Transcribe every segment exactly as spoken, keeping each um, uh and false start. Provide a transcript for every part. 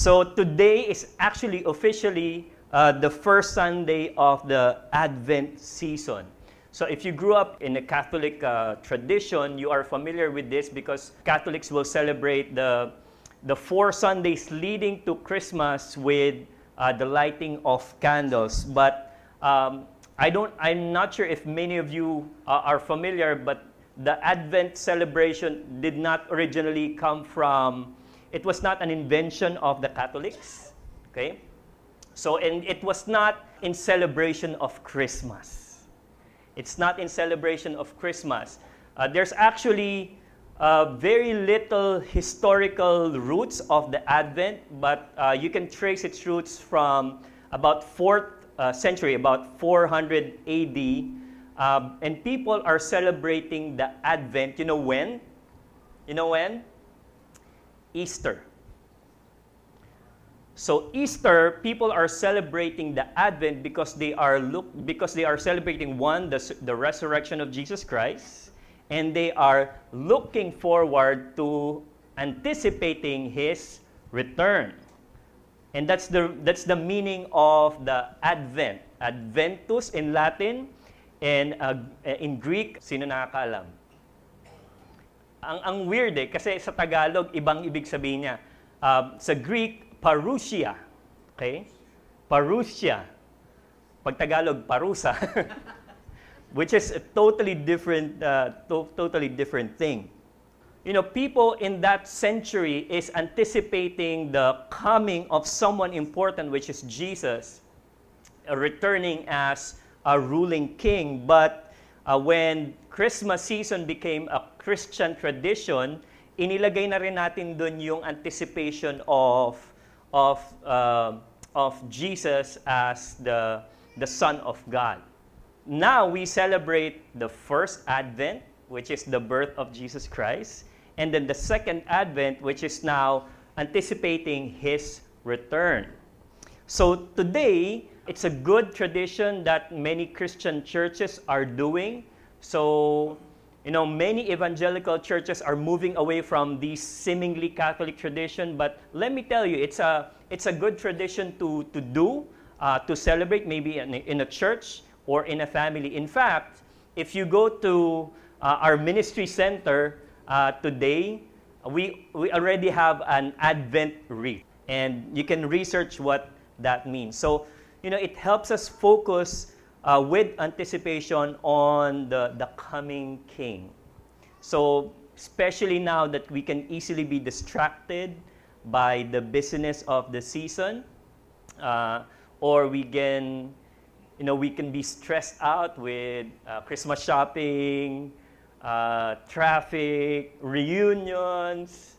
So today is actually officially uh, the first Sunday of the Advent season. So if you grew up in the Catholic uh, tradition, you are familiar with this because Catholics will celebrate the the four Sundays leading to Christmas with uh, the lighting of candles. But um, I don't, I'm not sure if many of you uh, are familiar, but the Advent celebration did not originally come from, it was not an invention of the Catholics, okay? So, and it was not in celebration of Christmas. It's not in celebration of Christmas. Uh, there's actually uh, very little historical roots of the Advent, but uh, you can trace its roots from about fourth Uh, century, about four hundred A D, um, and people are celebrating the Advent. You know when? You know when? Easter. So Easter, people are celebrating the Advent because they are look because they are celebrating one the the resurrection of Jesus Christ, and they are looking forward to anticipating His return. And that's the that's the meaning of the Advent. Adventus in Latin, and uh, in Greek, sino nakakaalam? Ang, ang weird eh, kasi sa Tagalog, ibang ibig sabihin niya. Uh, sa Greek, parousia. Okay? Parousia. Pag Tagalog, parusa. Which is a totally different, uh, to, totally different thing. You know, people in that century is anticipating the coming of someone important, which is Jesus, uh, returning as a ruling king. But uh, when Christmas season became a Christian tradition, inilagay na rin natin dun yung anticipation of of uh, of Jesus as the the Son of God. Now we celebrate the first Advent, which is the birth of Jesus Christ. And then the second Advent, which is now anticipating His return. So today, it's a good tradition that many Christian churches are doing. So, you know, many evangelical churches are moving away from this seemingly Catholic tradition. But let me tell you, it's a it's a good tradition to, to do, uh, to celebrate maybe in a, in a church or in a family. In fact, if you go to uh, our ministry center, Uh, today, we we already have an Advent wreath, and you can research what that means. So, you know, it helps us focus uh, with anticipation on the, the coming King. So, especially now that we can easily be distracted by the busyness of the season, uh, or we can, you know, we can be stressed out with uh, Christmas shopping, Uh, traffic, reunions,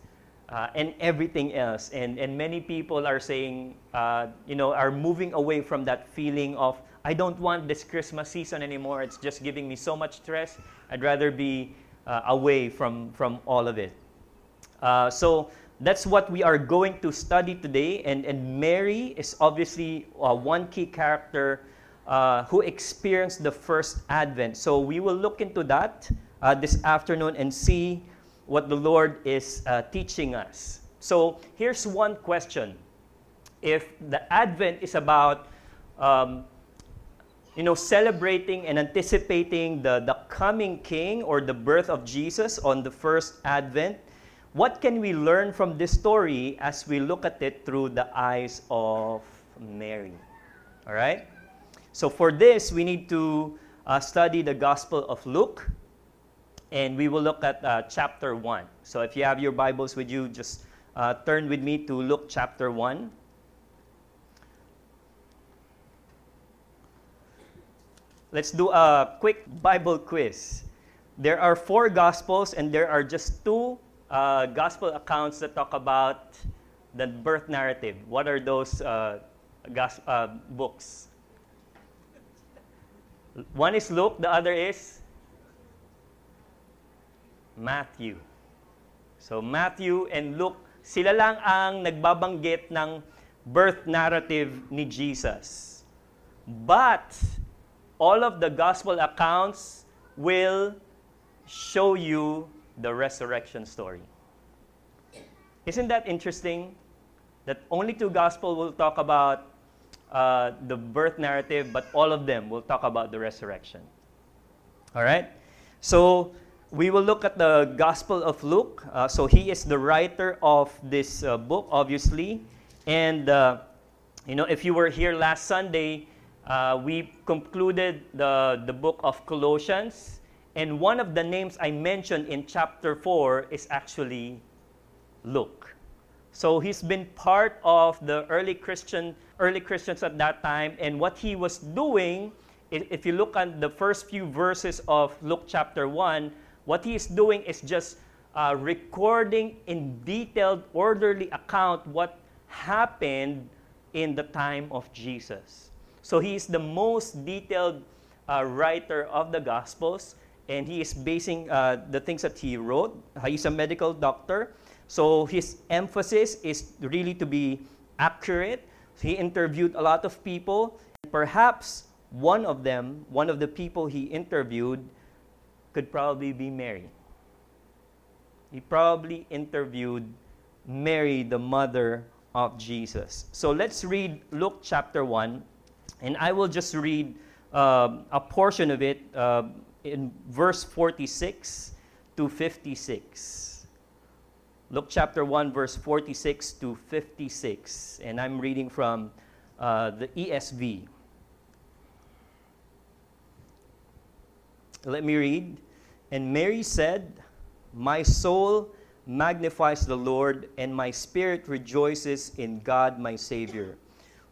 uh, and everything else. And and many people are saying, uh, you know, are moving away from that feeling of, I don't want this Christmas season anymore. It's just giving me so much stress. I'd rather be uh, away from, from all of it. Uh, so that's what we are going to study today. And, and Mary is obviously uh, one key character uh, who experienced the first Advent. So we will look into that Uh, this afternoon and see what the Lord is uh, teaching us. So here's one question. If the Advent is about, um, you know, celebrating and anticipating the, the coming King or the birth of Jesus on the first Advent, what can we learn from this story as we look at it through the eyes of Mary? All right? So for this, we need to uh, study the Gospel of Luke. And we will look at uh, chapter one. So if you have your Bibles with you, just uh, turn with me to Luke chapter one. Let's do a quick Bible quiz. There are four Gospels, and there are just two uh, Gospel accounts that talk about the birth narrative. What are those uh, gos- uh, books? One is Luke, the other is Matthew. So Matthew and Luke, sila lang ang nagbabanggit ng birth narrative ni Jesus. But all of the gospel accounts will show you the resurrection story. Isn't that interesting? that only two Gospels will talk about uh, the birth narrative, but all of them will talk about the resurrection. All right? So we will look at the Gospel of Luke. Uh, so he is the writer of this uh, book, obviously. And, uh, you know, if you were here last Sunday, uh, we concluded the, the book of Colossians. And one of the names I mentioned in chapter four is actually Luke. So he's been part of the early Christian, early Christians at that time. And what he was doing, if you look at the first few verses of Luke chapter one, what he is doing is just uh, recording in detailed, orderly account what happened in the time of Jesus. So he is the most detailed uh, writer of the Gospels. And he is basing uh, the things that he wrote. He's a medical doctor. So his emphasis is really to be accurate. He interviewed a lot of people. And perhaps one of them, one of the people he interviewed, could probably be Mary. He probably interviewed Mary, the mother of Jesus. So let's read Luke chapter one. And I will just read uh, a portion of it. Uh, In verse forty-six to fifty-six. Luke chapter one, verse forty-six to fifty-six. And I'm reading from uh, the E S V. Let me read. And Mary said, "My soul magnifies the Lord, and my spirit rejoices in God my Savior.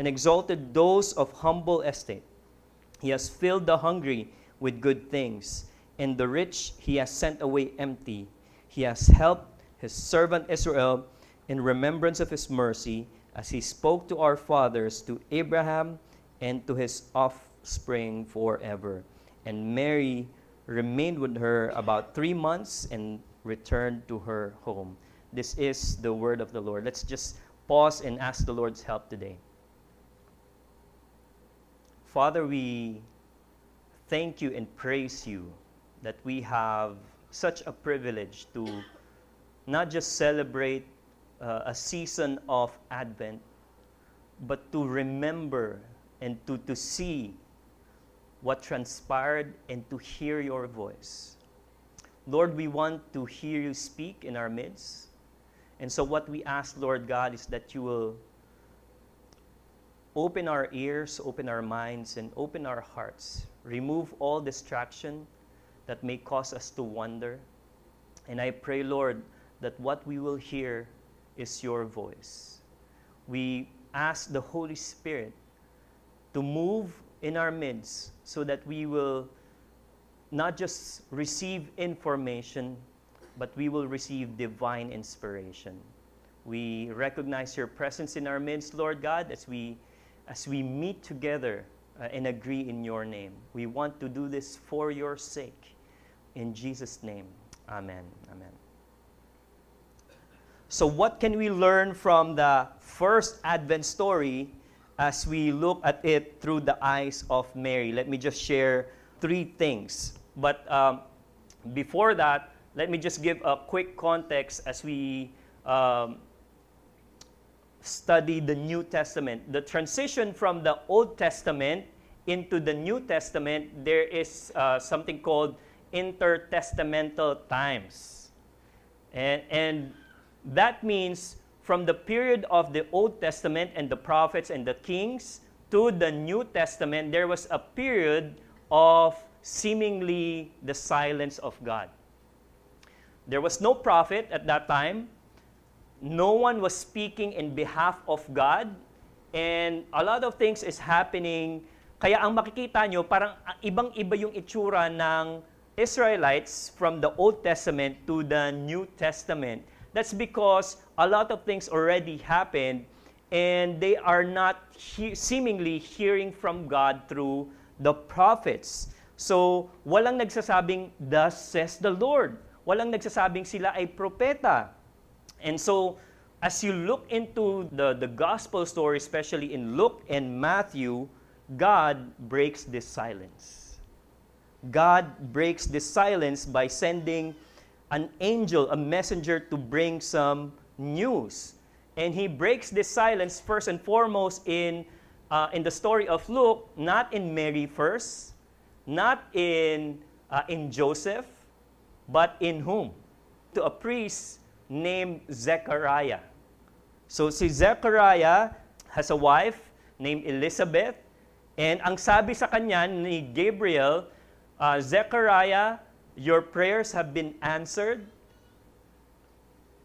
and exalted those of humble estate. He has filled the hungry with good things, and the rich he has sent away empty. He has helped his servant Israel in remembrance of his mercy, as he spoke to our fathers, to Abraham, and to his offspring forever. And Mary remained with her about three months and returned to her home." This is the word of the Lord. Let's just pause and ask the Lord's help today. Father, we thank you and praise you that we have such a privilege to not just celebrate uh, a season of Advent, but to remember and to, to see what transpired and to hear your voice. Lord, we want to hear you speak in our midst. And so what we ask, Lord God, is that you will open our ears, open our minds, and open our hearts. Remove all distraction that may cause us to wander. And I pray, Lord, that what we will hear is your voice. We ask the Holy Spirit to move in our midst so that we will not just receive information, but we will receive divine inspiration. We recognize your presence in our midst, Lord God, as we as we meet together Uh, and agree in your name. We want to do this for your sake. In Jesus' name, amen. Amen. So what can we learn from the first Advent story as we look at it through the eyes of Mary? Let me just share three things. But um, before that, let me just give a quick context as we um, study the New Testament. The transition from the Old Testament into the New Testament, there is uh, something called intertestamental times. And, and that means from the period of the Old Testament and the prophets and the kings to the New Testament, there was a period of seemingly the silence of God. There was no prophet at that time. No one was speaking in behalf of God, and a lot of things is happening. Kaya ang makikita nyo, parang ibang-iba yung itsura ng Israelites from the Old Testament to the New Testament. That's because a lot of things already happened, and they are not he- seemingly hearing from God through the prophets. So, walang nagsasabing, thus says the Lord. Walang nagsasabing sila ay propeta. And so, as you look into the, the gospel story, especially in Luke and Matthew, God breaks this silence. God breaks this silence by sending an angel, a messenger, to bring some news. And he breaks this silence first and foremost in uh, in the story of Luke, not in Mary first, not in uh, in Joseph, but in whom? To a priest named Zechariah. So si Zechariah has a wife named Elizabeth, and ang sabi sa kanya ni Gabriel, uh, Zechariah, your prayers have been answered.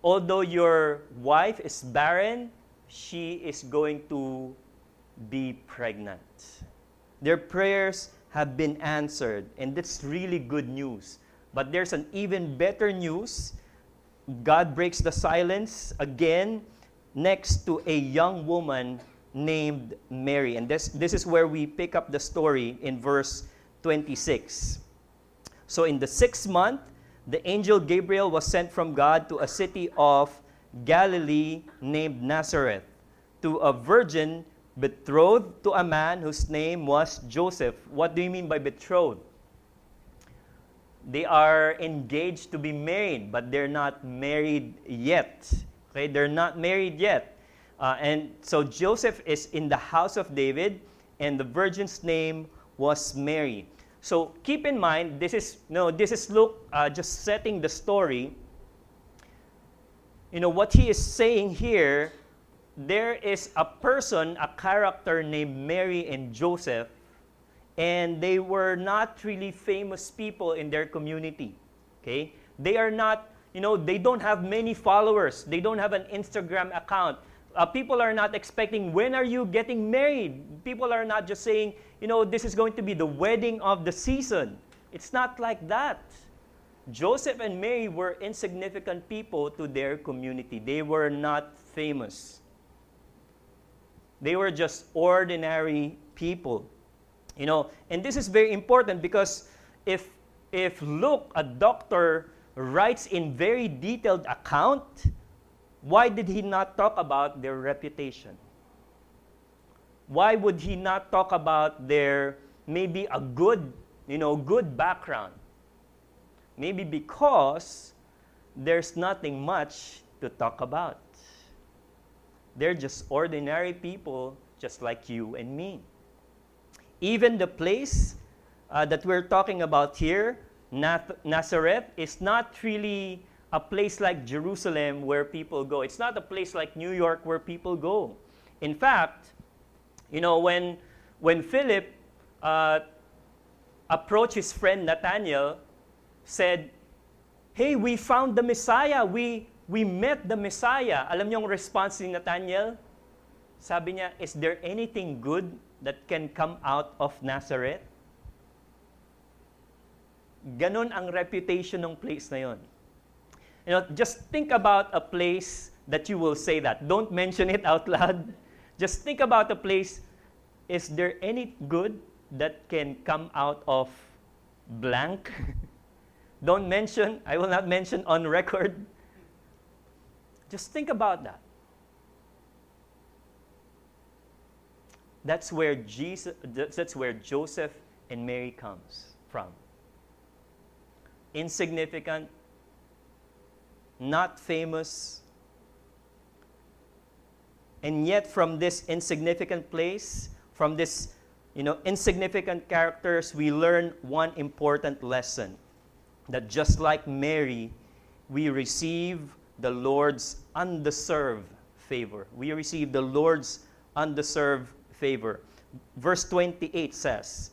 Although your wife is barren, she is going to be pregnant. Their prayers have been answered, and that's really good news. But there's an even better news. God breaks the silence again next to a young woman named Mary. And this, this is where we pick up the story in verse twenty-six. So in the sixth month, the angel Gabriel was sent from God to a city of Galilee named Nazareth, to a virgin betrothed to a man whose name was Joseph. What do you mean by betrothed? They are engaged to be married, but they're not married yet. Okay, they're not married yet. Uh, and so Joseph is in the house of David, and the virgin's name was Mary. So keep in mind, this is no, this is Luke uh, just setting the story. You know what he is saying here. There is a person, a character named Mary and Joseph, and they were not really famous people in their community. Okay, they are not. You know, they don't have many followers. They don't have an Instagram account. Uh, people are not expecting, when are you getting married? People are not just saying, you know, this is going to be the wedding of the season. It's not like that. Joseph and Mary were insignificant people to their community. They were not famous. They were just ordinary people. You know, and this is very important because if if Luke, a doctor, writes in very detailed account, why did he not talk about their reputation? Why would he not talk about their, maybe a good, you know, good background? Maybe because there's nothing much to talk about. They're just ordinary people, just like you and me. Even the place uh, that we're talking about here, Nath- Nazareth, is not really a place like Jerusalem where people go. It's not a place like New York where people go. In fact, you know, when when Philip uh, approached his friend Nathaniel, said, "Hey, we found the Messiah. We we met the Messiah." Alam niyo ang response ni Nathaniel? Sabi niya, "Is there anything good that can come out of Nazareth?" Ganon ang reputation ng place na yon. You know, just think about a place that you will say that. Don't mention it out loud. Just think about a place. Is there any good that can come out of blank? Don't mention. I will not mention on record. Just think about that. That's where Jesus. That's where Joseph and Mary comes from. Insignificant. Not famous. And yet from this insignificant place, from this, you know, insignificant characters, we learn one important lesson. That just like Mary, we receive the Lord's undeserved favor. We receive the Lord's undeserved favor. Verse twenty-eight says,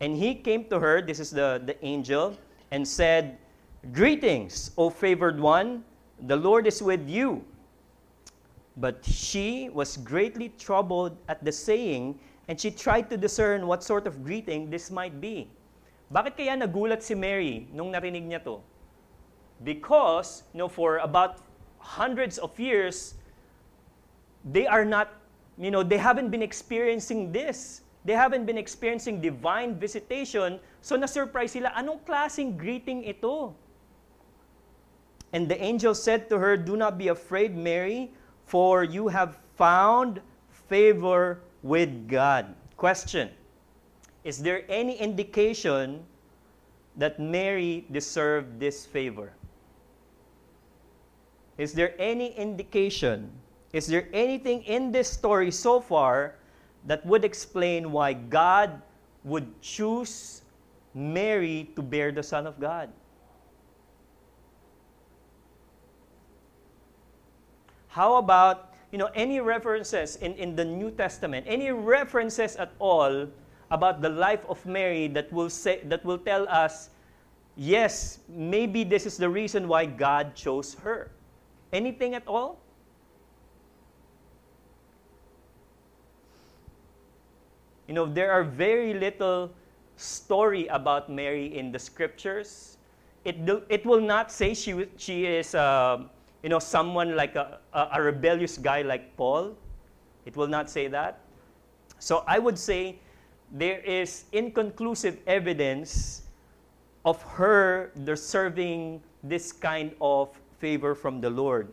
"And he came to her," this is the, the angel, "and said, 'Greetings, O favored one, the Lord is with you.' But she was greatly troubled at the saying, and she tried to discern what sort of greeting this might be." Bakit kaya nagulat si Mary nung narinig niya to? Because, you know, for about hundreds of years, they are not you know, they haven't been experiencing this. They haven't been experiencing divine visitation. So na-surprise sila, anong klaseng greeting ito? And the angel said to her, "Do not be afraid, Mary, for you have found favor with God." Question, is there any indication that Mary deserved this favor? Is there any indication? Is there anything in this story so far that would explain why God would choose Mary to bear the Son of God? How about, you know, any references in, in the New Testament, any references at all about the life of Mary that will say, that will tell us, yes, maybe this is the reason why God chose her? Anything at all? You know, there are very little story about Mary in the scriptures. It do, it will not say she she is uh, you know someone like a, a a rebellious guy like Paul. It will not say that. So I would say there is inconclusive evidence of her deserving this kind of favor from the Lord.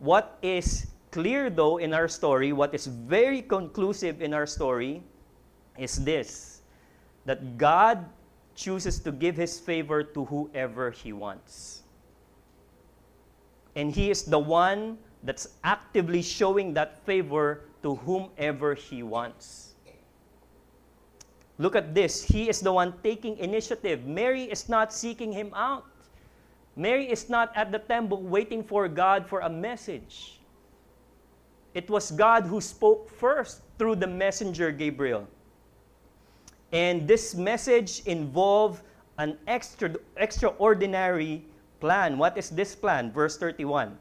What is clear though in our story, what is very conclusive in our story, is this, that God chooses to give His favor to whoever He wants. And He is the one that's actively showing that favor to whomever He wants. Look at this. He is the one taking initiative. Mary is not seeking Him out. Mary is not at the temple waiting for God for a message. It was God who spoke first through the messenger Gabriel. And this message involved an extra, extraordinary plan. What is this plan? Verse thirty-one.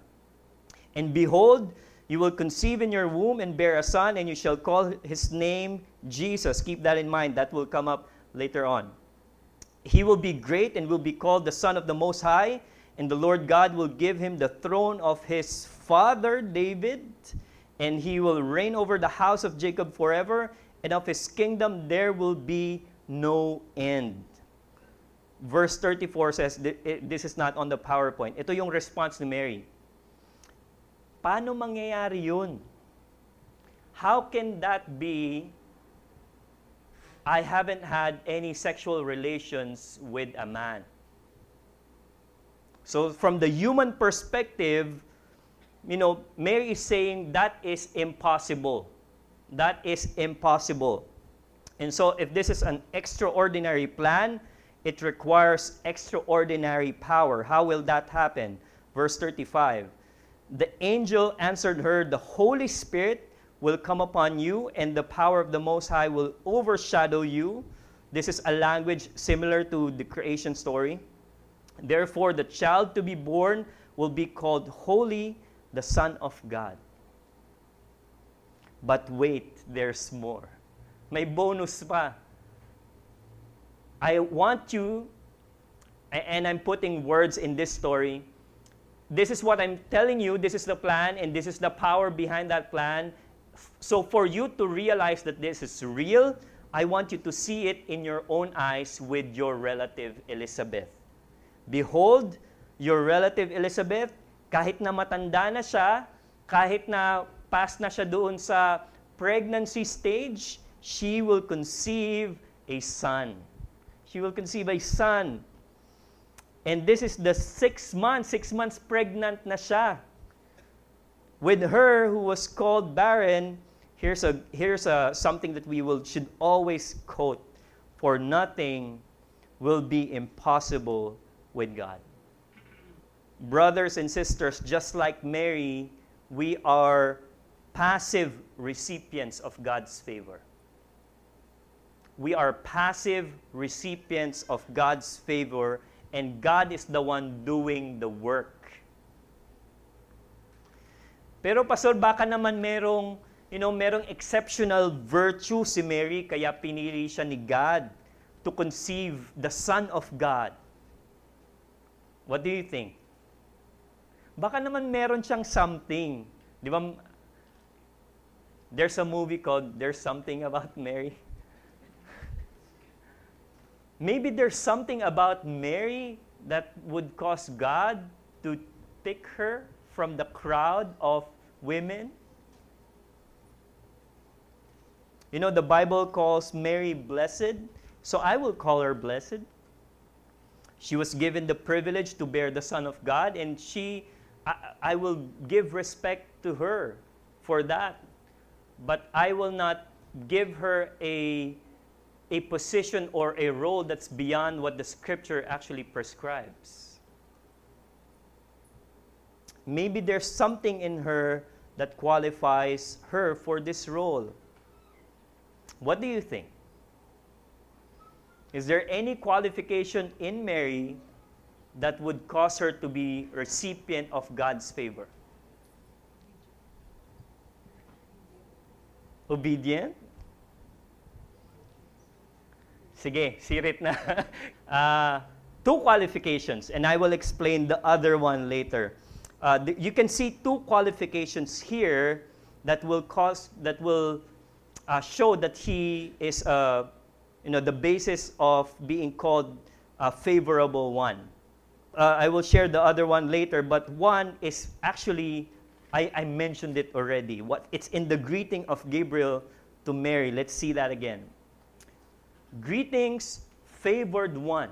"And behold, you will conceive in your womb and bear a son, and you shall call his name Jesus." Keep that in mind. That will come up later on. "He will be great and will be called the Son of the Most High, and the Lord God will give him the throne of his father David, and he will reign over the house of Jacob forever, and of his kingdom there will be no end." Verse thirty-four says, this is not on the PowerPoint. Ito yung response ni Mary. Paano mangyayari yun? How can that be? I haven't had any sexual relations with a man. So from the human perspective, you know, Mary is saying that is impossible. That is impossible. And so if this is an extraordinary plan, it requires extraordinary power. How will that happen? Verse thirty-five. "The angel answered her, 'The Holy Spirit will come upon you, and the power of the Most High will overshadow you.'" This is a language similar to the creation story. "Therefore, the child to be born will be called Holy, the Son of God." But wait, there's more. May bonus pa. I want you, and I'm putting words in this story, this is what I'm telling you, this is the plan, and this is the power behind that plan. So for you to realize that this is real, I want you to see it in your own eyes with your relative Elizabeth. "Behold, your relative Elizabeth," kahit na matanda na siya, kahit na past na siya doon sa pregnancy stage, she will conceive a son. She will conceive a son. And this is the six months, six months pregnant na siya. "With her who was called barren," here's a here's a something that we will should always quote, "for nothing will be impossible with God." Brothers and sisters, just like Mary, we are passive recipients of God's favor. We are passive recipients of God's favor, and God is the one doing the work. Pero pastor, baka naman merong, you know, merong exceptional virtue si Mary, kaya pinili siya ni God to conceive the Son of God. What do you think? Baka naman meron siyang something. Di ba? There's a movie called There's Something About Mary. Maybe there's something about Mary that would cause God to pick her from the crowd of women. You know, the Bible calls Mary blessed, so I will call her blessed. She was given the privilege to bear the Son of God, and she, I, I will give respect to her for that. But I will not give her a, a position or a role that's beyond what the Scripture actually prescribes. Maybe there's something in her that qualifies her for this role. What do you think? Is there any qualification in Mary that would cause her to be a recipient of God's favor? Obedient? Sige, sirit na. uh, two qualifications, and I will explain the other one later. Uh, th- you can see two qualifications here that will cause, that will uh, show that he is uh, you know, the basis of being called a favorable one. Uh, I will share the other one later, but one is actually, I, I mentioned it already. What it's in the greeting of Gabriel to Mary. Let's see that again. Greetings, favored one.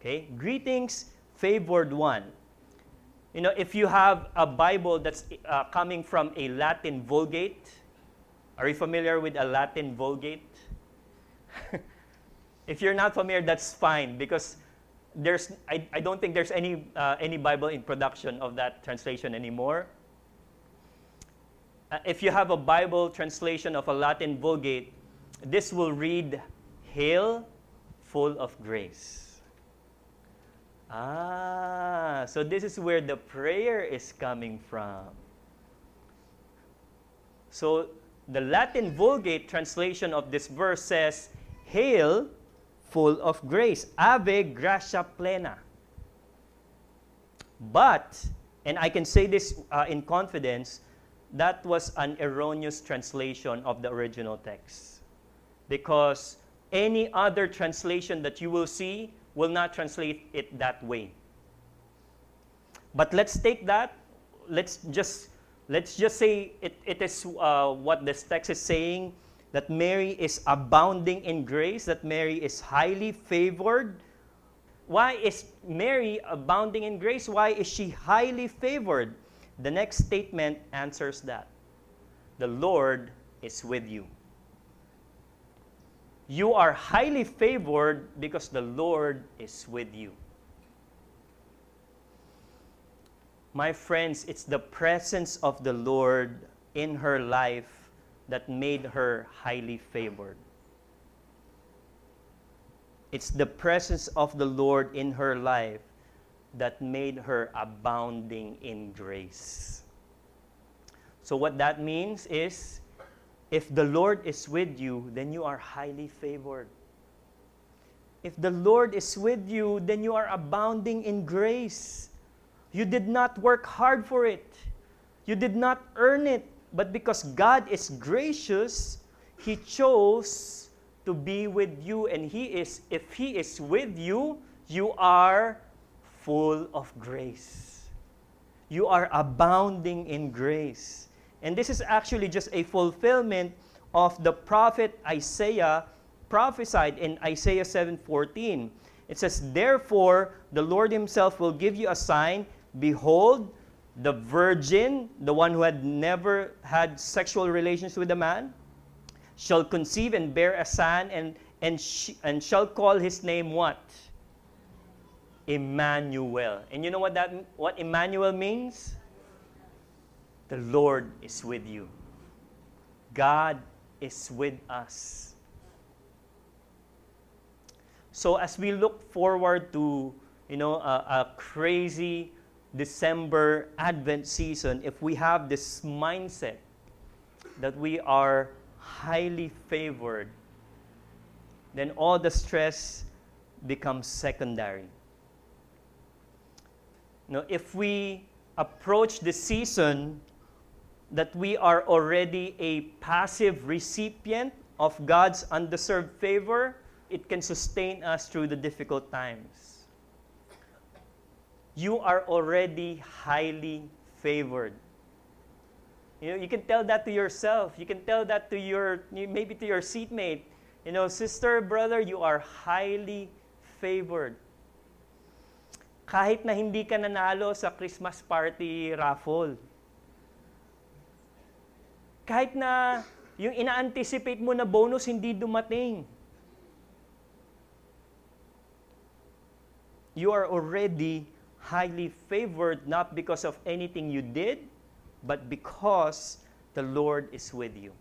Okay? Greetings, favored one. You know, if you have a Bible that's uh, coming from a Latin Vulgate, are you familiar with a Latin Vulgate? If you're not familiar, that's fine, because there's I, I don't think there's any uh, any Bible in production of that translation anymore. Uh, if you have a Bible translation of a Latin Vulgate, this will read, "Hail, full of grace." Ah, so this is where the prayer is coming from. So the Latin Vulgate translation of this verse says, "Hail, full of grace, Ave gratia plena." But, and I can say this uh, in confidence, that was an erroneous translation of the original text. Because any other translation that you will see will not translate it that way. But let's take that, let's just let's just say it, it is uh, what this text is saying, that Mary is abounding in grace, that Mary is highly favored. Why is Mary abounding in grace? Why is she highly favored? The next statement answers that. The Lord is with you. You are highly favored because the Lord is with you. My friends, it's the presence of the Lord in her life that made her highly favored. It's the presence of the Lord in her life that made her abounding in grace. So what that means is, if the Lord is with you, then you are highly favored. If the Lord is with you, then you are abounding in grace. You did not work hard for it. You did not earn it. But because God is gracious, He chose to be with you, and He is, if He is with you, you are full of grace. You are abounding in grace. And this is actually just a fulfillment of the prophet Isaiah prophesied in Isaiah seven fourteen. It says, "Therefore, the Lord Himself will give you a sign. Behold, the virgin, the one who had never had sexual relations with a man, shall conceive and bear a son, and and she, and shall call his name what? Emmanuel." And you know what that what Emmanuel means? The Lord is with you. God is with us. So as we look forward to, you know, a, a crazy December Advent season, if we have this mindset that we are highly favored, then all the stress becomes secondary. Now, if we approach the season that we are already a passive recipient of God's undeserved favor, it can sustain us through the difficult times. You are already highly favored. You know, you can tell that to yourself. You can tell that to your, maybe to your seatmate. You know, sister, brother, you are highly favored. Kahit na hindi ka nanalo sa Christmas party raffle. Kahit na yung ina-anticipate mo na bonus hindi dumating. You are already highly favored, not because of anything you did, but because the Lord is with you.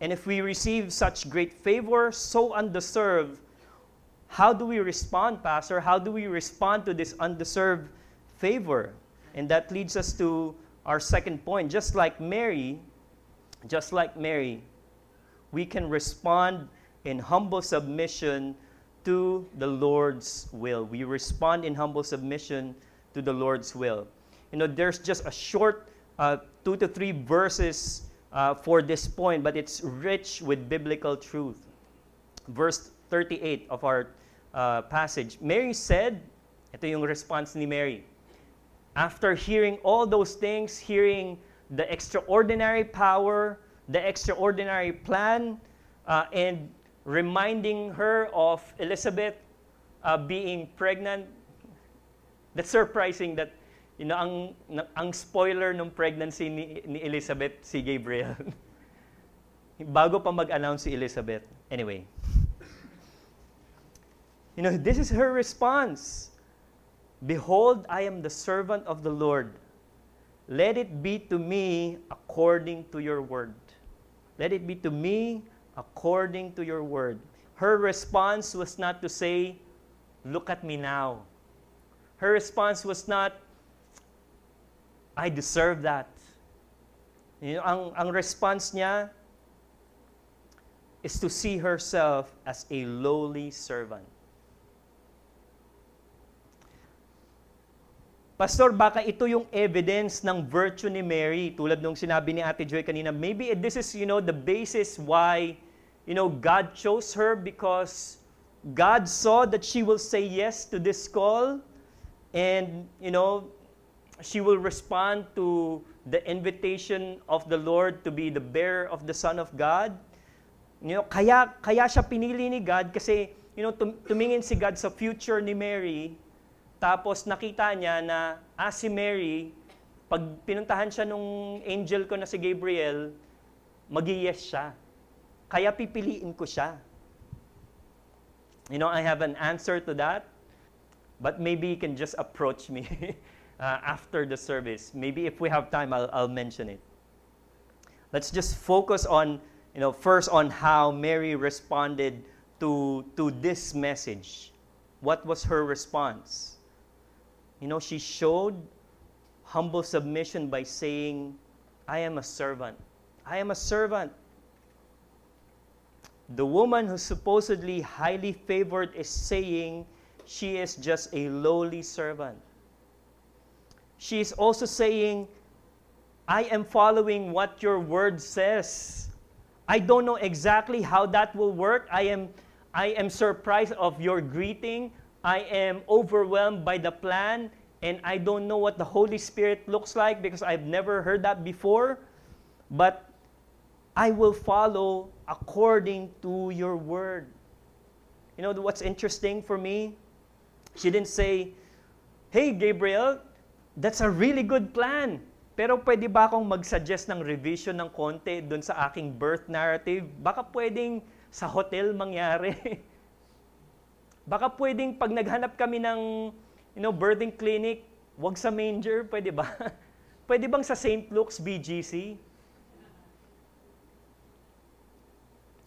And if we receive such great favor, so undeserved, how do we respond, Pastor? How do we respond to this undeserved favor? And that leads us to our second point. Just like Mary, just like Mary, we can respond in humble submission to the Lord's will. We respond in humble submission to the Lord's will. You know, there's just a short uh, two to three verses uh, for this point, but it's rich with biblical truth. Verse thirty-eight of our uh, passage. Mary said, ito yung response ni Mary. After hearing all those things, hearing the extraordinary power, the extraordinary plan, uh, and reminding her of Elizabeth uh, being pregnant, that's surprising that you know, ang, ang spoiler ng pregnancy ni, ni Elizabeth, si Gabriel. Bago pa mag-announce si Elizabeth. Anyway. You know, this is her response. Behold, I am the servant of the Lord. Let it be to me according to your word. Let it be to me according to your word. Her response was not to say, look at me now. Her response was not, I deserve that. You know, ang, ang response niya is to see herself as a lowly servant. Pastor, baka ito yung evidence ng virtue ni Mary, tulad nung sinabi ni Ate Joy kanina. Maybe this is, you know, the basis why, you know, God chose her, because God saw that she will say yes to this call, and, you know, she will respond to the invitation of the Lord to be the bearer of the Son of God. You know, kaya kaya siya pinili ni God kasi, you know, tum- tumingin si God sa future ni Mary, tapos nakita niya na ah, si Mary, pag pinuntahan siya nung angel ko na si Gabriel, mag-yes siya. Kaya pipiliin ko siya. You know, I have an answer to that, but maybe you can just approach me. Uh, after the service. Maybe if we have time, I'll, I'll mention it. Let's just focus on, you know, first on how Mary responded to, to this message. What was her response? You know, she showed humble submission by saying, I am a servant. I am a servant. The woman who's supposedly highly favored is saying she is just a lowly servant. She is also saying, I am following what your word says. I don't know exactly how that will work. I am, I am surprised of your greeting. I am overwhelmed by the plan, and I don't know what the Holy Spirit looks like because I've never heard that before. But I will follow according to your word. You know what's interesting for me? She didn't say, hey, Gabriel, that's a really good plan. Pero pwede ba akong mag-suggest ng revision ng konti dun sa aking birth narrative? Baka pwedeng sa hotel mangyari. Baka pwedeng pag naghanap kami ng, you know, birthing clinic, wag sa manger, pwede ba? Pwede bang sa Saint Luke's B G C?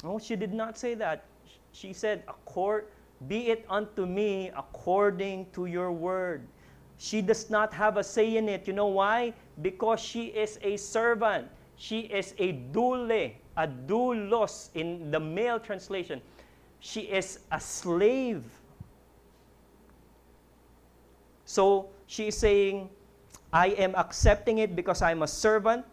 No, she did not say that. She said, Accord, be it unto me according to your word. She does not have a say in it. You know why? Because she is a servant. She is a doule, a doulos in the male translation. She is a slave. So, she is saying, I am accepting it because I'm a servant.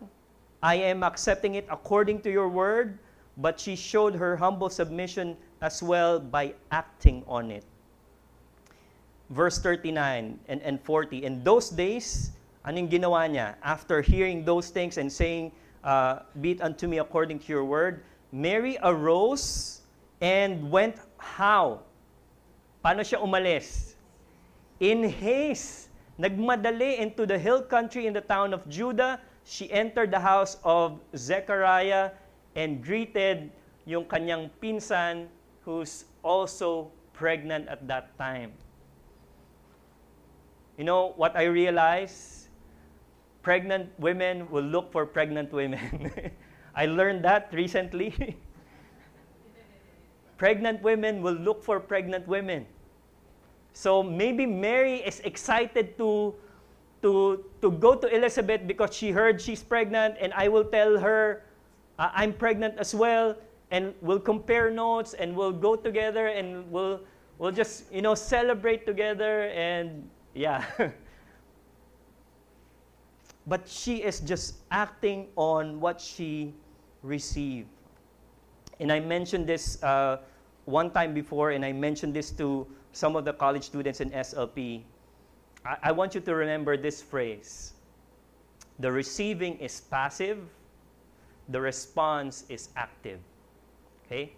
I am accepting it according to your word. But she showed her humble submission as well by acting on it. Verse thirty-nine and, and forty. In those days, anong ginawa niya? After hearing those things and saying, uh, be it unto me according to your word, Mary arose and went how? Paano siya umalis? In haste, nagmadali into the hill country in the town of Judah, she entered the house of Zechariah and greeted yung kanyang pinsan who's also pregnant at that time. You know what I realized? Pregnant women will look for pregnant women. I learned that recently. Pregnant women will look for pregnant women. So maybe Mary is excited to, to, to go to Elizabeth because she heard she's pregnant, and I will tell her, uh, I'm pregnant as well, and we'll compare notes, and we'll go together, and we'll, we'll just, you know, celebrate together, and yeah. But she is just acting on what she received. And I mentioned this uh, one time before, and I mentioned this to some of the college students in S L P. I, I want you to remember this phrase. The receiving is passive. The response is active. Okay?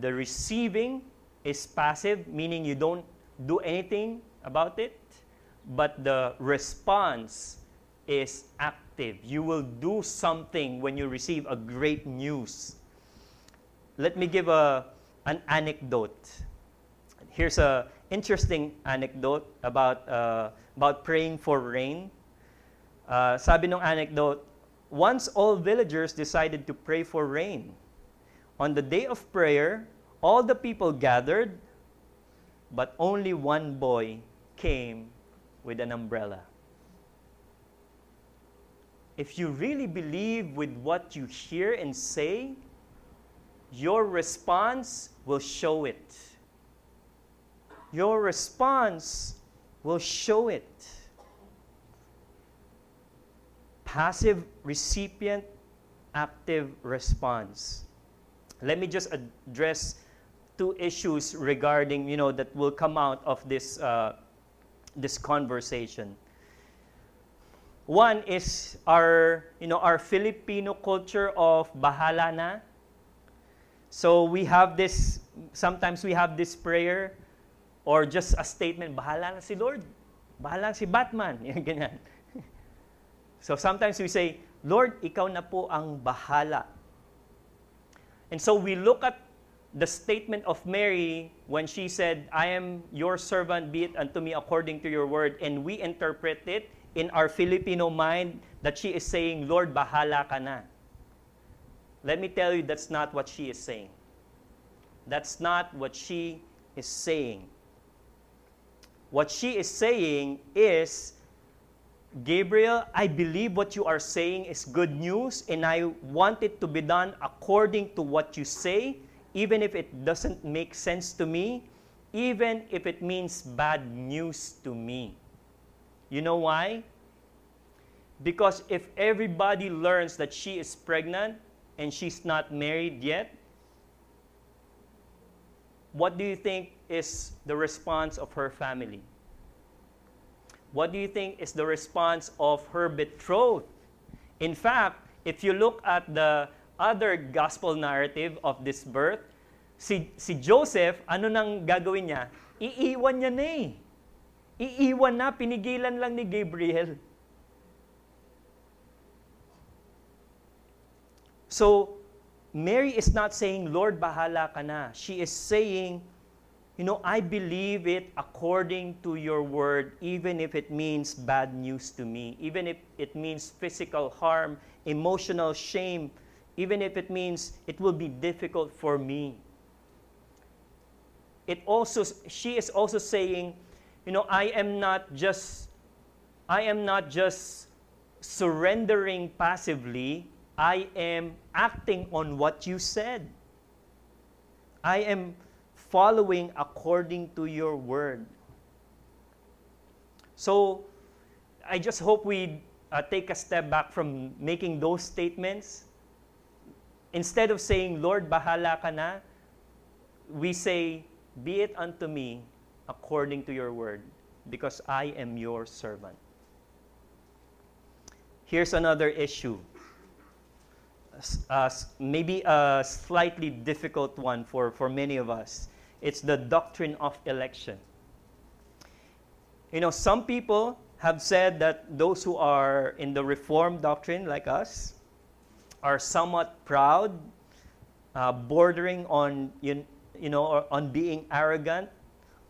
The receiving is passive, meaning you don't do anything about it. But the response is active. You will do something when you receive a great news. Let me give a an anecdote. Here's a interesting anecdote about uh, about praying for rain. Uh, sabi nung anecdote, once all villagers decided to pray for rain. On the day of prayer, all the people gathered, but only one boy came with an umbrella. If you really believe with what you hear and say, your response will show it. Your response will show it. Passive recipient, active response. Let me just address two issues regarding, you know, that will come out of this, uh, this conversation. One is our, you know, our Filipino culture of bahala na. So we have this, sometimes we have this prayer or just a statement, bahala na si Lord, bahala si Batman, yan ganyan. So sometimes we say, Lord, ikaw na po ang bahala. And so we look at the statement of Mary when she said, I am your servant, be it unto me according to your word. And we interpret it in our Filipino mind that she is saying, Lord, bahala ka na. Let me tell you, that's not what she is saying. That's not what she is saying. What she is saying is, Gabriel, I believe what you are saying is good news, and I want it to be done according to what you say, even if it doesn't make sense to me, even if it means bad news to me. You know why? Because if everybody learns that she is pregnant, and she's not married yet, what do you think is the response of her family? What do you think is the response of her betrothed? In fact, if you look at the other gospel narrative of this birth, si, si Joseph, ano nang gagawin niya? Iiwan niya na eh. Iiwan na, pinigilan lang ni Gabriel. So, Mary is not saying, Lord, bahala ka na. She is saying, you know, I believe it according to your word, even if it means bad news to me, even if it means physical harm, emotional shame, even if it means it will be difficult for me. It also, she is also saying, you know, I am not just, I am not just surrendering passively, I am acting on what you said. I am following according to your word. So, I just hope we uh, take a step back from making those statements. Instead of saying, Lord, bahala ka na, we say, be it unto me according to your word, because I am your servant. Here's another issue. Uh, maybe a slightly difficult one for, for many of us. It's the doctrine of election. You know, some people have said that those who are in the Reformed doctrine, like us, are somewhat proud, uh, bordering on, you, you know, on being arrogant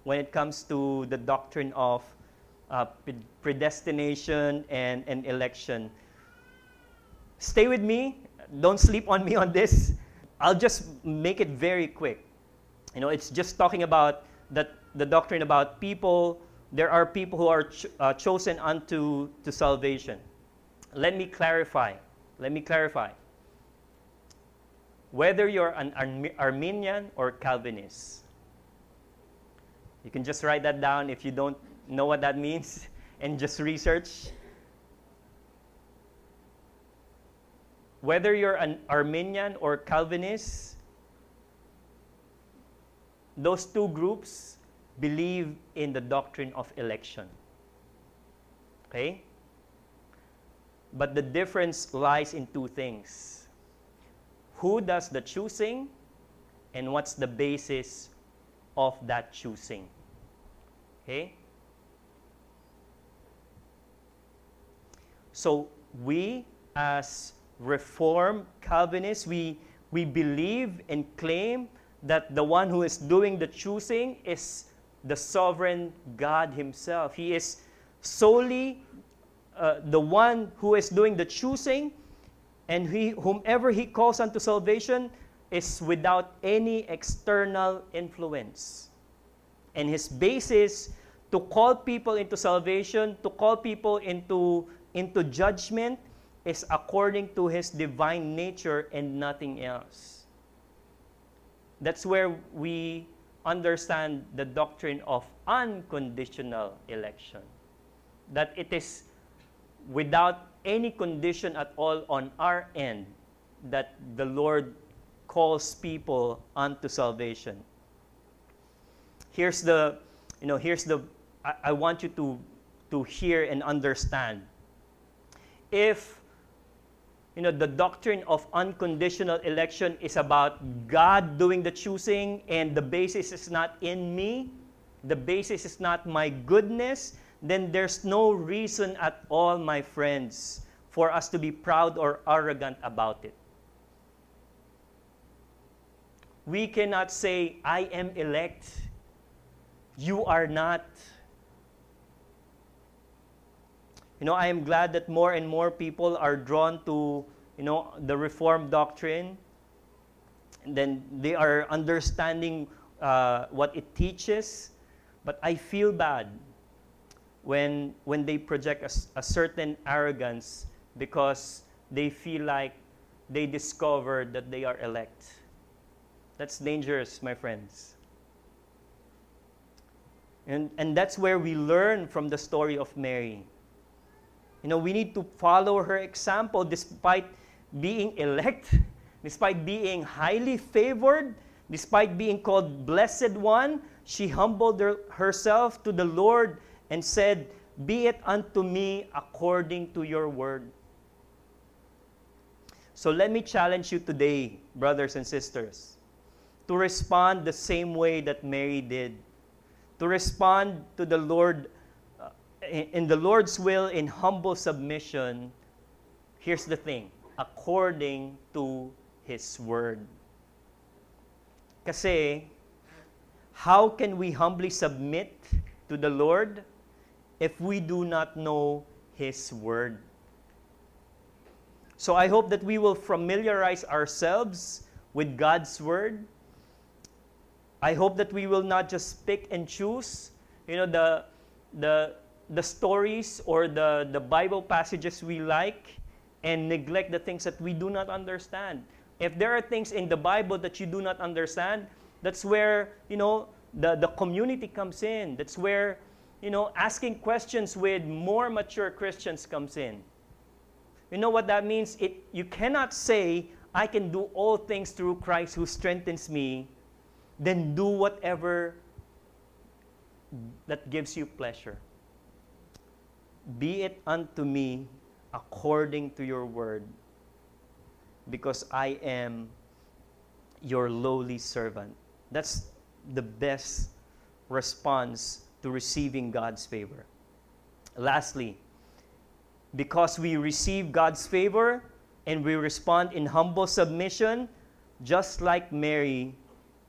when it comes to the doctrine of uh, predestination and, and election. Stay with me. Don't sleep on me on this. I'll just make it very quick. You know, it's just talking about that the doctrine about people. There are people who are ch- uh, chosen unto to salvation. Let me clarify. Let me clarify. Whether you're an Ar- Arminian or Calvinist, you can just write that down if you don't know what that means, and just research. Whether you're an Arminian or Calvinist, those two groups believe in the doctrine of election. Okay? But the difference lies in two things. Who does the choosing, and what's the basis of that choosing? Okay? So we as Reformed Calvinists, we we believe and claim that the one who is doing the choosing is the sovereign God himself. He is solely uh, the one who is doing the choosing, and he, whomever he calls unto salvation is without any external influence. And his basis to call people into salvation, to call people into, into judgment, is according to his divine nature and nothing else. That's where we understand the doctrine of unconditional election. That it is without any condition at all on our end that the Lord calls people unto salvation. Here's the, you know, here's the, I, I want you to, to hear and understand. If You know, the doctrine of unconditional election is about God doing the choosing, and the basis is not in me, the basis is not my goodness, then there's no reason at all, my friends, for us to be proud or arrogant about it. We cannot say, I am elect, you are not. You know, I am glad that more and more people are drawn to, you know, the Reformed doctrine. And then they are understanding uh, what it teaches. But I feel bad when when they project a, a certain arrogance because they feel like they discovered that they are elect. That's dangerous, my friends. And and that's where we learn from the story of Mary. You know, we need to follow her example despite being elect, despite being highly favored, despite being called Blessed One. She humbled her, herself to the Lord and said, be it unto me according to your word. So let me challenge you today, brothers and sisters, to respond the same way that Mary did, to respond to the Lord in the Lord's will, in humble submission. Here's the thing, according to His Word. Kasi, how can we humbly submit to the Lord if we do not know His Word? So I hope that we will familiarize ourselves with God's Word. I hope that we will not just pick and choose, you know, the the the stories or the, the Bible passages we like and neglect the things that we do not understand. If there are things in the Bible that you do not understand, that's where, you know, the, the community comes in. That's where you know, asking questions with more mature Christians comes in. You know what that means? It you cannot say, I can do all things through Christ who strengthens me, then do whatever that gives you pleasure. Be it unto me according to your word, because I am your lowly servant. That's the best response to receiving God's favor. Lastly, because we receive God's favor and we respond in humble submission, just like Mary,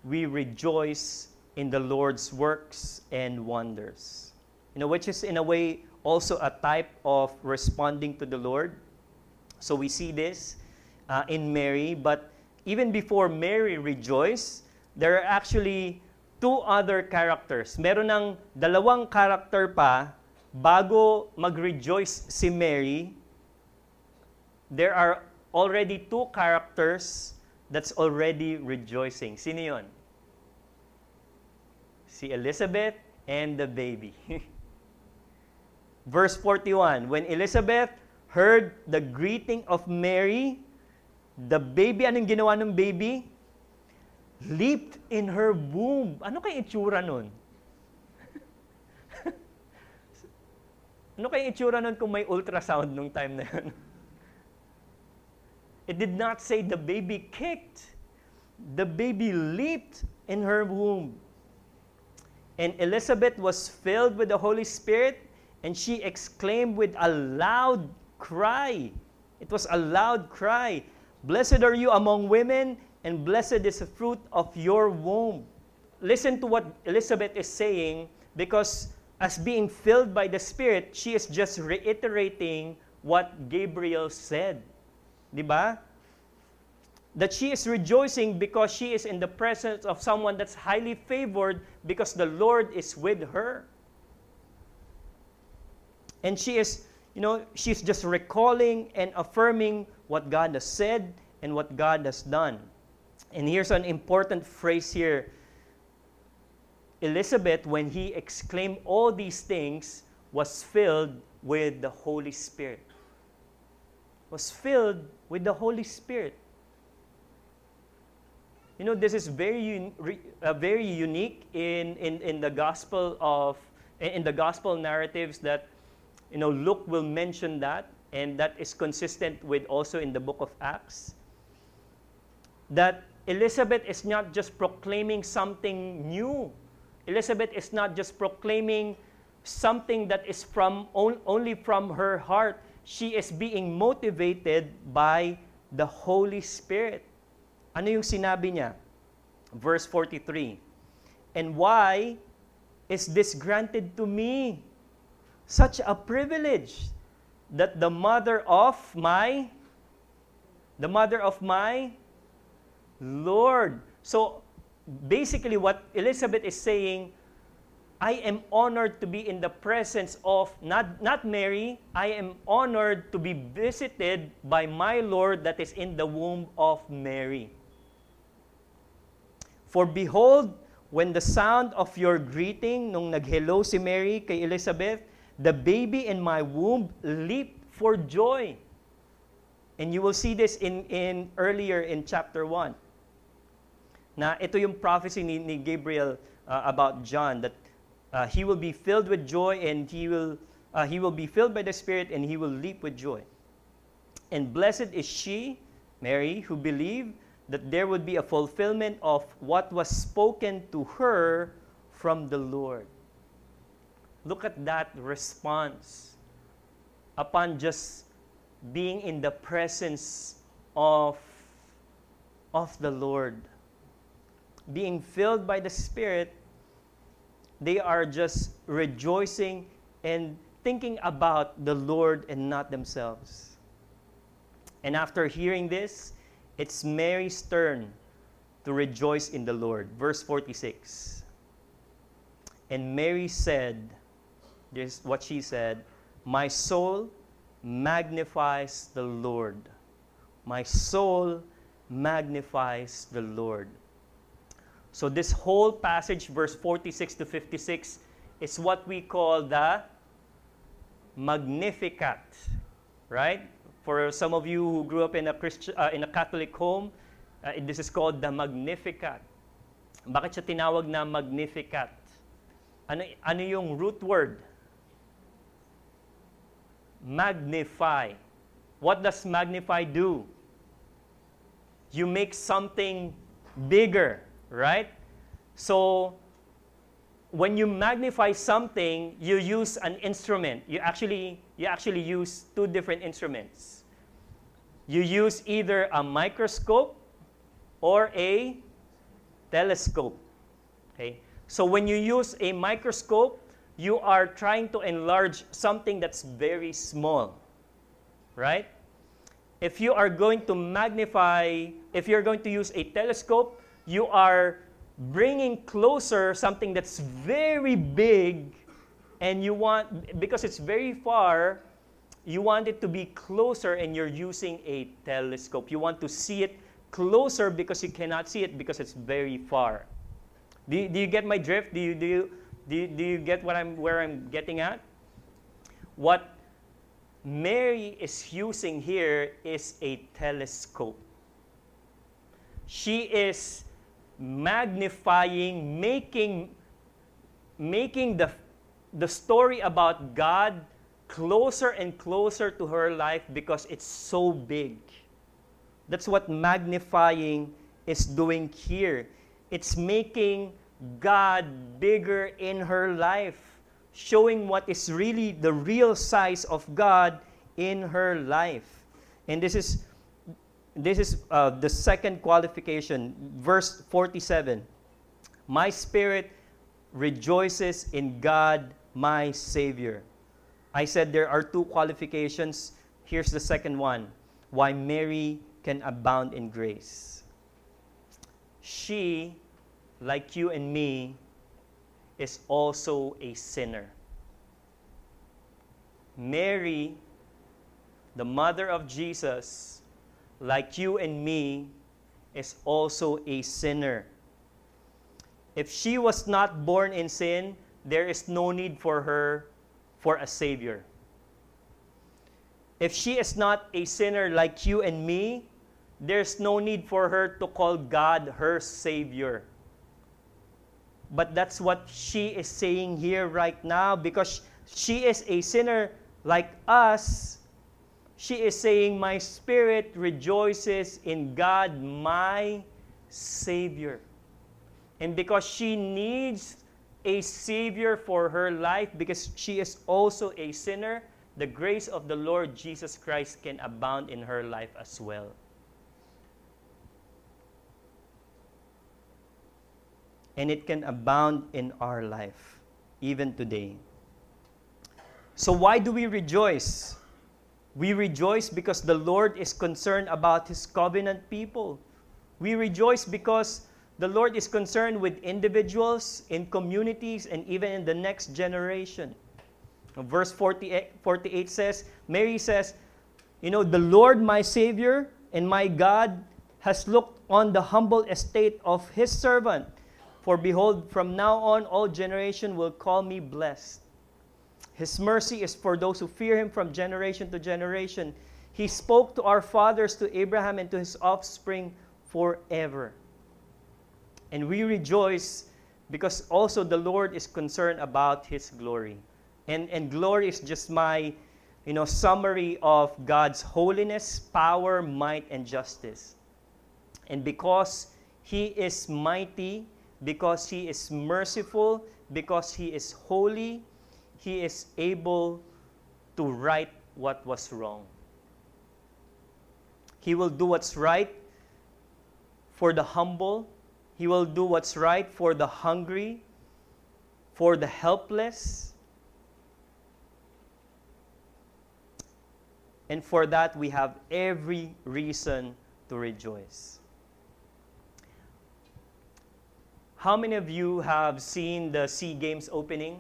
we rejoice in the Lord's works and wonders. You know, which is in a way also a type of responding to the Lord. So we see this uh, in Mary, but even before Mary rejoiced, there are actually two other characters. Meron ng dalawang character pa bago mag-rejoice si Mary. There are already two characters that's already rejoicing. Sino yun? Si Elizabeth and the baby. Verse forty-one, when Elizabeth heard the greeting of Mary, the baby, anong ginawa ng baby? Leaped in her womb. Ano kaya itsura nun? Ano kaya itsura nun kung may ultrasound nung time na yun? It did not say the baby kicked. The baby leaped in her womb. And Elizabeth was filled with the Holy Spirit, and she exclaimed with a loud cry. It was a loud cry. Blessed are you among women, and blessed is the fruit of your womb. Listen to what Elizabeth is saying, because as being filled by the Spirit, she is just reiterating what Gabriel said. Diba? That she is rejoicing because she is in the presence of someone that's highly favored because the Lord is with her. And she is, you know, she's just recalling and affirming what God has said and what God has done. And here's an important phrase here. Elizabeth, when he exclaimed all these things, was filled with the Holy Spirit. Was filled with the Holy Spirit. You know, this is very, uh, very unique in, in, in the gospel of in the gospel narratives that, you know, Luke will mention that, and that is consistent with also in the book of Acts. That Elizabeth is not just proclaiming something new. Elizabeth is not just proclaiming something that is from on, only from her heart. She is being motivated by the Holy Spirit. Ano yung sinabi niya? Verse forty-three. And why is this granted to me? Such a privilege that the mother of my, the mother of my Lord. So basically what Elizabeth is saying, I am honored to be in the presence of, not, not Mary, I am honored to be visited by my Lord that is in the womb of Mary. For behold, when the sound of your greeting, nung nag-hello si Mary kay Elizabeth, the baby in my womb leaped for joy. And you will see this in, in earlier in chapter one. Na ito yung prophecy ni, ni Gabriel uh, about John, that Uh, he will be filled with joy, and he will uh, he will be filled by the Spirit, and he will leap with joy. And blessed is she, Mary, who believed that there would be a fulfillment of what was spoken to her from the Lord. Look at that response upon just being in the presence of, of the Lord. Being filled by the Spirit, they are just rejoicing and thinking about the Lord and not themselves. And after hearing this, it's Mary's turn to rejoice in the Lord. Verse forty-six. And Mary said, this is what she said, my soul magnifies the Lord. My soul magnifies the Lord. So this whole passage, verse forty-six to fifty-six, is what we call the Magnificat, right? For some of you who grew up in a Christian, uh, in a Catholic home, uh, this is called the Magnificat. Bakit siya tinawag na Magnificat? Ano, ano yung root word? Magnify. What does magnify do? You make something bigger, right? So, when you magnify something, you use an instrument. You actually, you actually use two different instruments. You use either a microscope or a telescope. Okay? So, when you use a microscope, you are trying to enlarge something that's very small, right? If you are going to magnify, if you're going to use a telescope, you are bringing closer something that's very big, and you want, because it's very far, you want it to be closer, and you're using a telescope. You want to see it closer because you cannot see it because it's very far. Do you, do you get my drift? Do you do you, do you, do you get what I'm where I'm getting at? What Mary is using here is a telescope. She is magnifying, making, making the, the story about God closer and closer to her life because it's so big. That's what magnifying is doing here. It's making God bigger in her life, showing what is really the real size of God in her life. And this is this is uh, the second qualification, verse forty-seven. My spirit rejoices in God, my Savior. I said there are two qualifications. Here's the second one. Why Mary can abound in grace. She, like you and me, is also a sinner. Mary, the mother of Jesus, like you and me, is also a sinner. If she was not born in sin, there is no need for her for a Savior. If she is not a sinner like you and me, there's no need for her to call God her Savior. But that's what she is saying here right now, because she is a sinner like us. She is saying, my spirit rejoices in God, my Savior. And because she needs a Savior for her life, because she is also a sinner, the grace of the Lord Jesus Christ can abound in her life as well. And it can abound in our life, even today. So why do we rejoice? We rejoice because the Lord is concerned about His covenant people. We rejoice because the Lord is concerned with individuals, in communities, and even in the next generation. Verse forty-eight says, Mary says, you know, the Lord my Savior and my God has looked on the humble estate of His servant. For behold, from now on, all generation will call me blessed. His mercy is for those who fear Him from generation to generation. He spoke to our fathers, to Abraham, and to his offspring forever. And we rejoice because also the Lord is concerned about His glory. And, and glory is just my, you know, summary of God's holiness, power, might, and justice. And because He is mighty, because He is merciful, because He is holy, He is able to right what was wrong. He will do what's right for the humble. He will do what's right for the hungry, for the helpless. And for that, we have every reason to rejoice. How many of you have seen the S E A Games opening?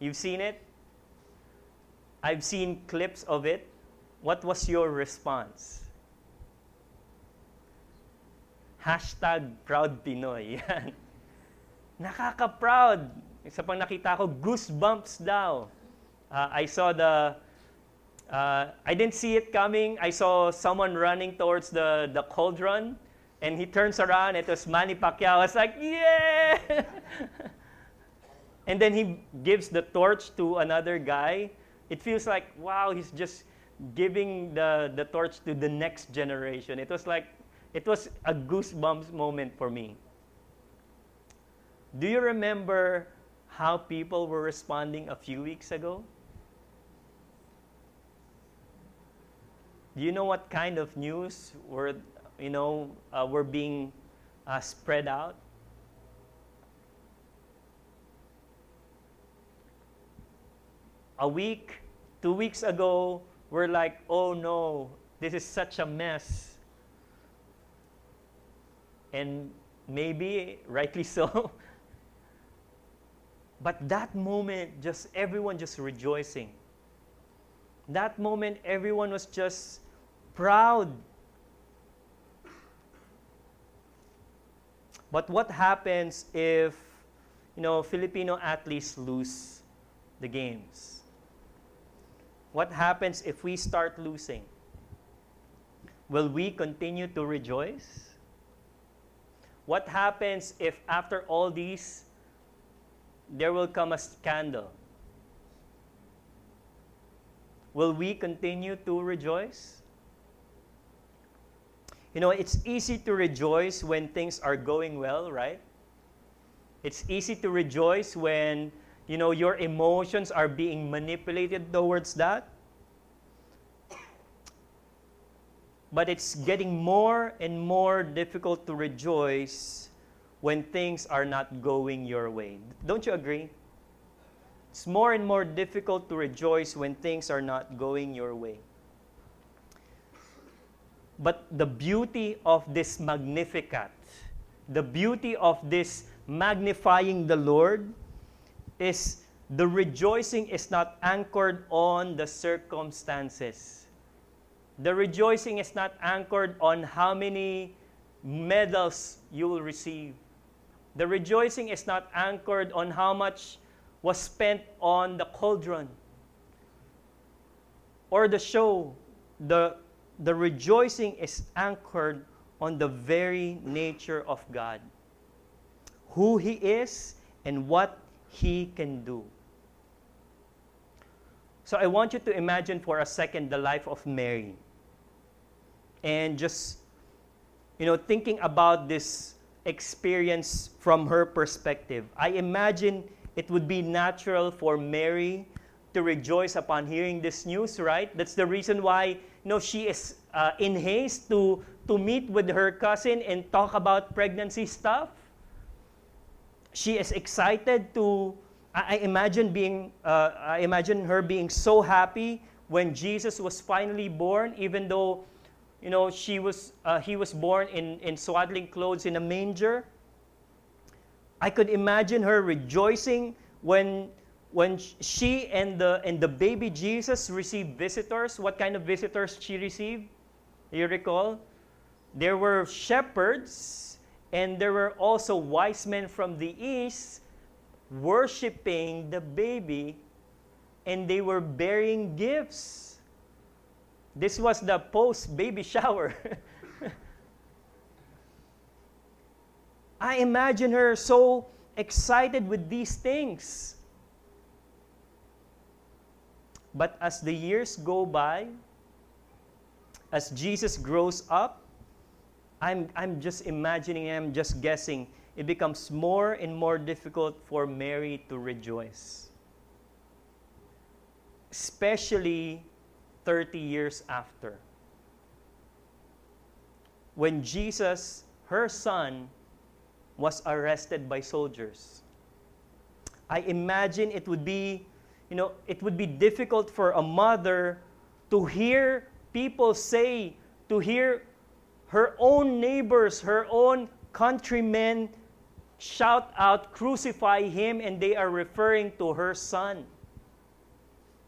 You've seen it? I've seen clips of it. What was your response? Hashtag proud Pinoy. Nakaka-proud. Isa pang nakita ko, goosebumps daw. Uh, I saw the, uh, I didn't see it coming. I saw someone running towards the, the cauldron, and he turns around. It was Manny Pacquiao. I was like, yeah! And then he gives the torch to another guy. It feels like, wow, he's just giving the, the torch to the next generation. It was like, it was a goosebumps moment for me. Do you remember how people were responding a few weeks ago? Do you know what kind of news were, you know, uh, were being uh, spread out? A week, two weeks ago, we're like, oh no, this is such a mess. And maybe, rightly so. But that moment, just everyone just rejoicing. That moment, everyone was just proud. But what happens if, you know, Filipino athletes lose the games? What happens if we start losing? Will we continue to rejoice? What happens if after all these, there will come a scandal? Will we continue to rejoice? You know, it's easy to rejoice when things are going well, right? It's easy to rejoice when, you know, your emotions are being manipulated towards that. But it's getting more and more difficult to rejoice when things are not going your way. Don't you agree? It's more and more difficult to rejoice when things are not going your way. But the beauty of this Magnificat, the beauty of this magnifying the Lord, is the rejoicing is not anchored on the circumstances. The rejoicing is not anchored on how many medals you will receive. The rejoicing is not anchored on how much was spent on the cauldron or the show. The, the rejoicing is anchored on the very nature of God, who He is and what He can do. So I want you to imagine for a second the life of Mary and just, you know, thinking about this experience from her perspective. I imagine it would be natural for Mary to rejoice upon hearing this news, right? That's the reason why, you know, she is uh, in haste to, to meet with her cousin and talk about pregnancy stuff. She is excited to, I, I imagine being, uh, I imagine her being so happy when Jesus was finally born, even though, you know, she was, uh, he was born in, in swaddling clothes in a manger. I could imagine her rejoicing when, when she and the, and the baby Jesus received visitors. What kind of visitors she received? You recall? There were shepherds, and there were also wise men from the east worshiping the baby, and they were bearing gifts. This was the post-baby shower. I imagine her so excited with these things. But as the years go by, as Jesus grows up, I'm, I'm just imagining, I'm just guessing, it becomes more and more difficult for Mary to rejoice. Especially thirty years after, when Jesus, her son, was arrested by soldiers. I imagine it would be, you know, it would be difficult for a mother to hear people say, to hear her own neighbors, her own countrymen shout out, "Crucify him," and they are referring to her son.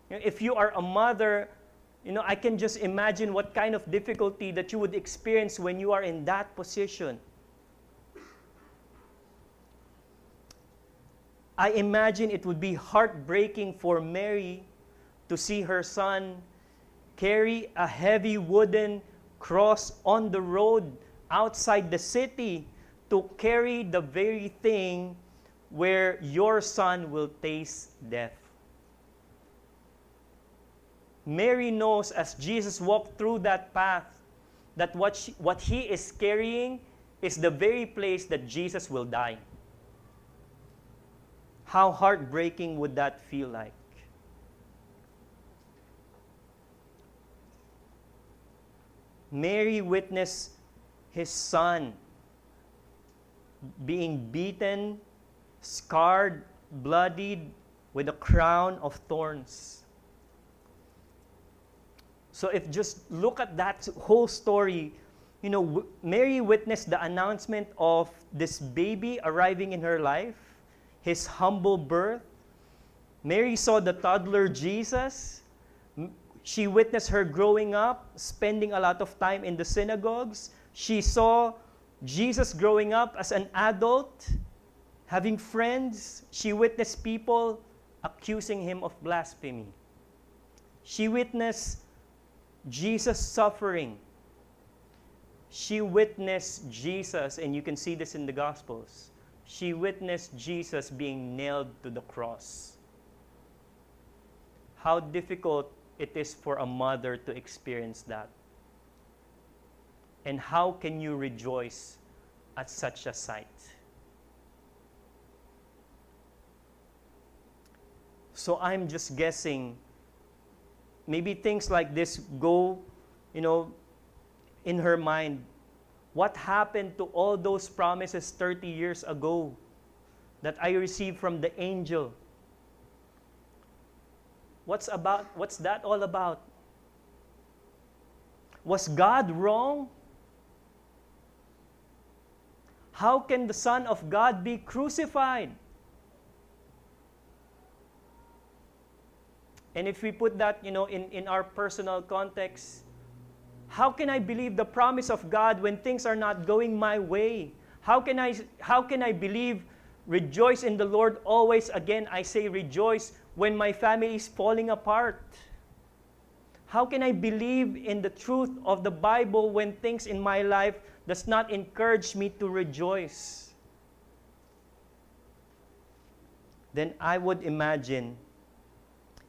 You know, if you are a mother, you know, I can just imagine what kind of difficulty that you would experience when you are in that position. I imagine it would be heartbreaking for Mary to see her son carry a heavy wooden cross on the road outside the city to carry the very thing where your son will taste death. Mary knows as Jesus walked through that path that what she, what he is carrying is the very place that Jesus will die. How heartbreaking would that feel like? Mary witnessed his son being beaten, scarred, bloodied with a crown of thorns. So if just look at that whole story, you know, w- Mary witnessed the announcement of this baby arriving in her life, his humble birth. Mary saw the toddler Jesus. She witnessed her growing up, spending a lot of time in the synagogues. She saw Jesus growing up as an adult, having friends. She witnessed people accusing him of blasphemy. She witnessed Jesus suffering. She witnessed Jesus, and you can see this in the Gospels, she witnessed Jesus being nailed to the cross. How difficult it is for a mother to experience that. And how can you rejoice at such a sight? So I'm just guessing, maybe things like this go, you know, in her mind. What happened to all those promises thirty years ago that I received from the angel? What's about? What's that all about? Was God wrong? How can the Son of God be crucified? And if we put that, you know, in, in our personal context, how can I believe the promise of God when things are not going my way? How can I, how can I believe, rejoice in the Lord always? Again, I say rejoice when my family is falling apart. How can I believe in the truth of the Bible when things in my life does not encourage me to rejoice? Then I would imagine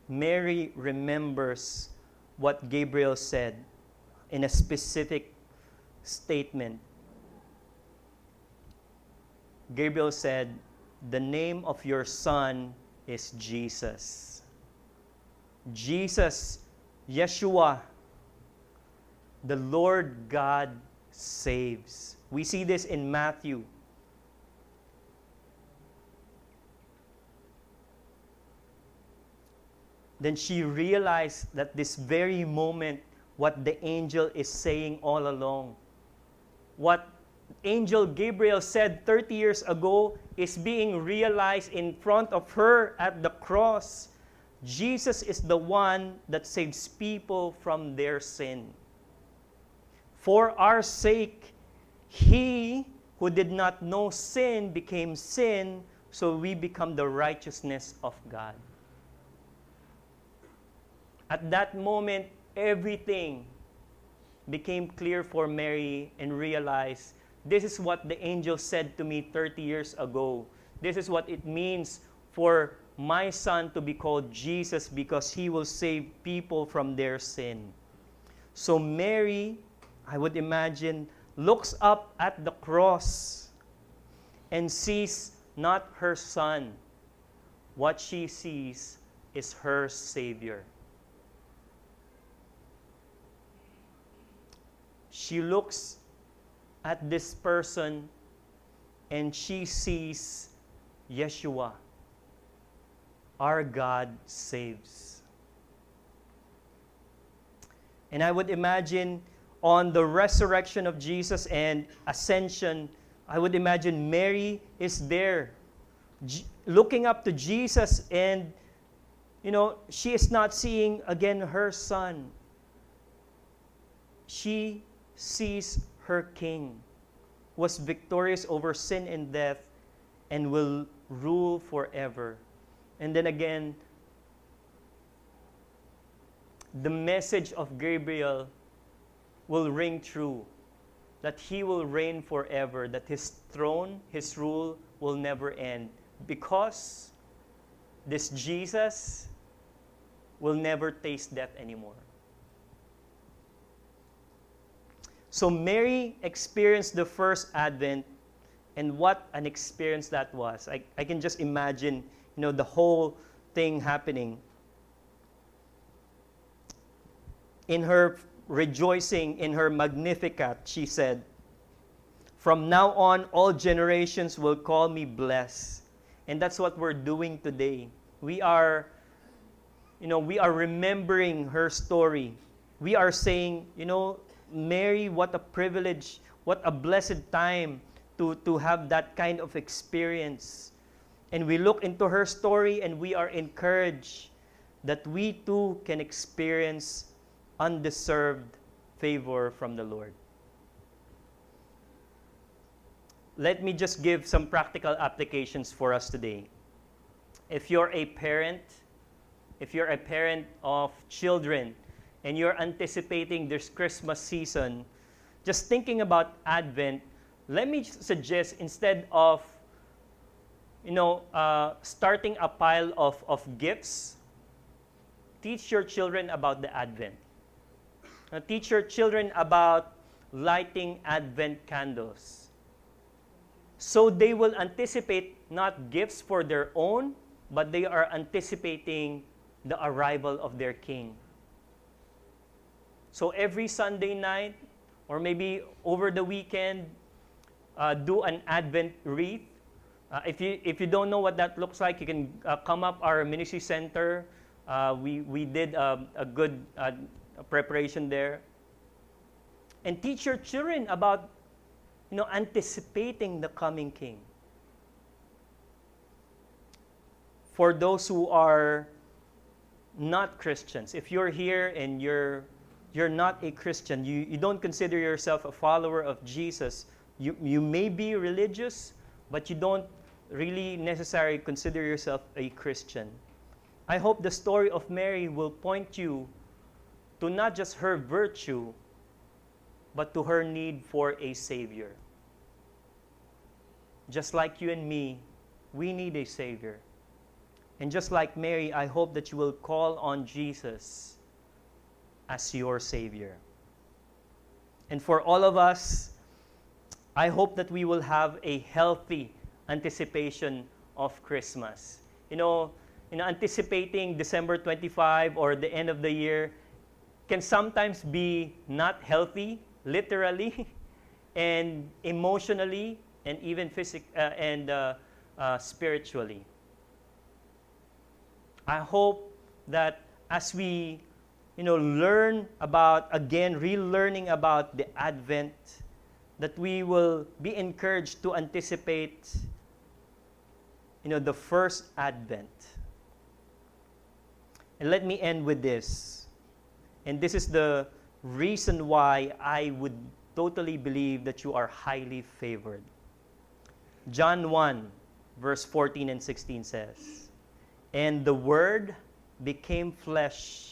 Mary remembers what Gabriel said in a specific statement. Gabriel said, "The name of your son is Jesus." Jesus, Yeshua, the Lord God saves. We see this in Matthew. Then she realized that this very moment, what the angel is saying all along, what angel Gabriel said thirty years ago is being realized in front of her at the cross. Jesus is the one that saves people from their sin. For our sake, he who did not know sin became sin, so we become the righteousness of God. At that moment, everything became clear for Mary and realized, this is what the angel said to me thirty years ago. This is what it means for my son to be called Jesus, because he will save people from their sin. So Mary, I would imagine, looks up at the cross and sees not her son. What she sees is her Savior. She looks at this person and she sees Yeshua. Our God saves. And I would imagine on the resurrection of Jesus and ascension, I would imagine Mary is there G- looking up to Jesus, and, you know, she is not seeing again her son. She sees her King was victorious over sin and death, and will rule forever. And then again, the message of Gabriel will ring true, that he will reign forever, that his throne, his rule will never end, because this Jesus will never taste death anymore. So Mary experienced the first Advent, and what an experience that was. I, I can just imagine, you know, the whole thing happening. In her rejoicing, in her Magnificat, she said, "From now on, all generations will call me blessed." And that's what we're doing today. We are, you know, we are remembering her story. We are saying, you know, Mary, what a privilege, what a blessed time to, to have that kind of experience. And we look into her story and we are encouraged that we too can experience undeserved favor from the Lord. Let me just give some practical applications for us today. If you're a parent, if you're a parent of children, and you're anticipating this Christmas season, just thinking about Advent, let me suggest, instead of, you know, uh, starting a pile of, of gifts, teach your children about the Advent. Now, teach your children about lighting Advent candles, so they will anticipate not gifts for their own, but they are anticipating the arrival of their King. So every Sunday night, or maybe over the weekend, uh, do an Advent wreath. Uh, if you if you don't know what that looks like, you can uh, come up our ministry center. Uh, we we did um, a good uh, preparation there. And teach your children about, you know, anticipating the coming King. For those who are not Christians, if you're here and you're You're not a Christian, you, you don't consider yourself a follower of Jesus, you, you may be religious, but you don't really necessarily consider yourself a Christian. I hope the story of Mary will point you to not just her virtue, but to her need for a Savior. Just like you and me, we need a Savior. And just like Mary, I hope that you will call on Jesus as your Savior. And for all of us, I hope that we will have a healthy anticipation of Christmas. You know, you know, anticipating December twenty-fifth or the end of the year can sometimes be not healthy, literally, and emotionally, and even physically, uh, and uh, uh, spiritually. I hope that as we You know, learn about, again, relearning about the Advent, that we will be encouraged to anticipate, you know, the first Advent. And let me end with this. And this is the reason why I would totally believe that you are highly favored. John one, verse fourteen and sixteen says, "And the Word became flesh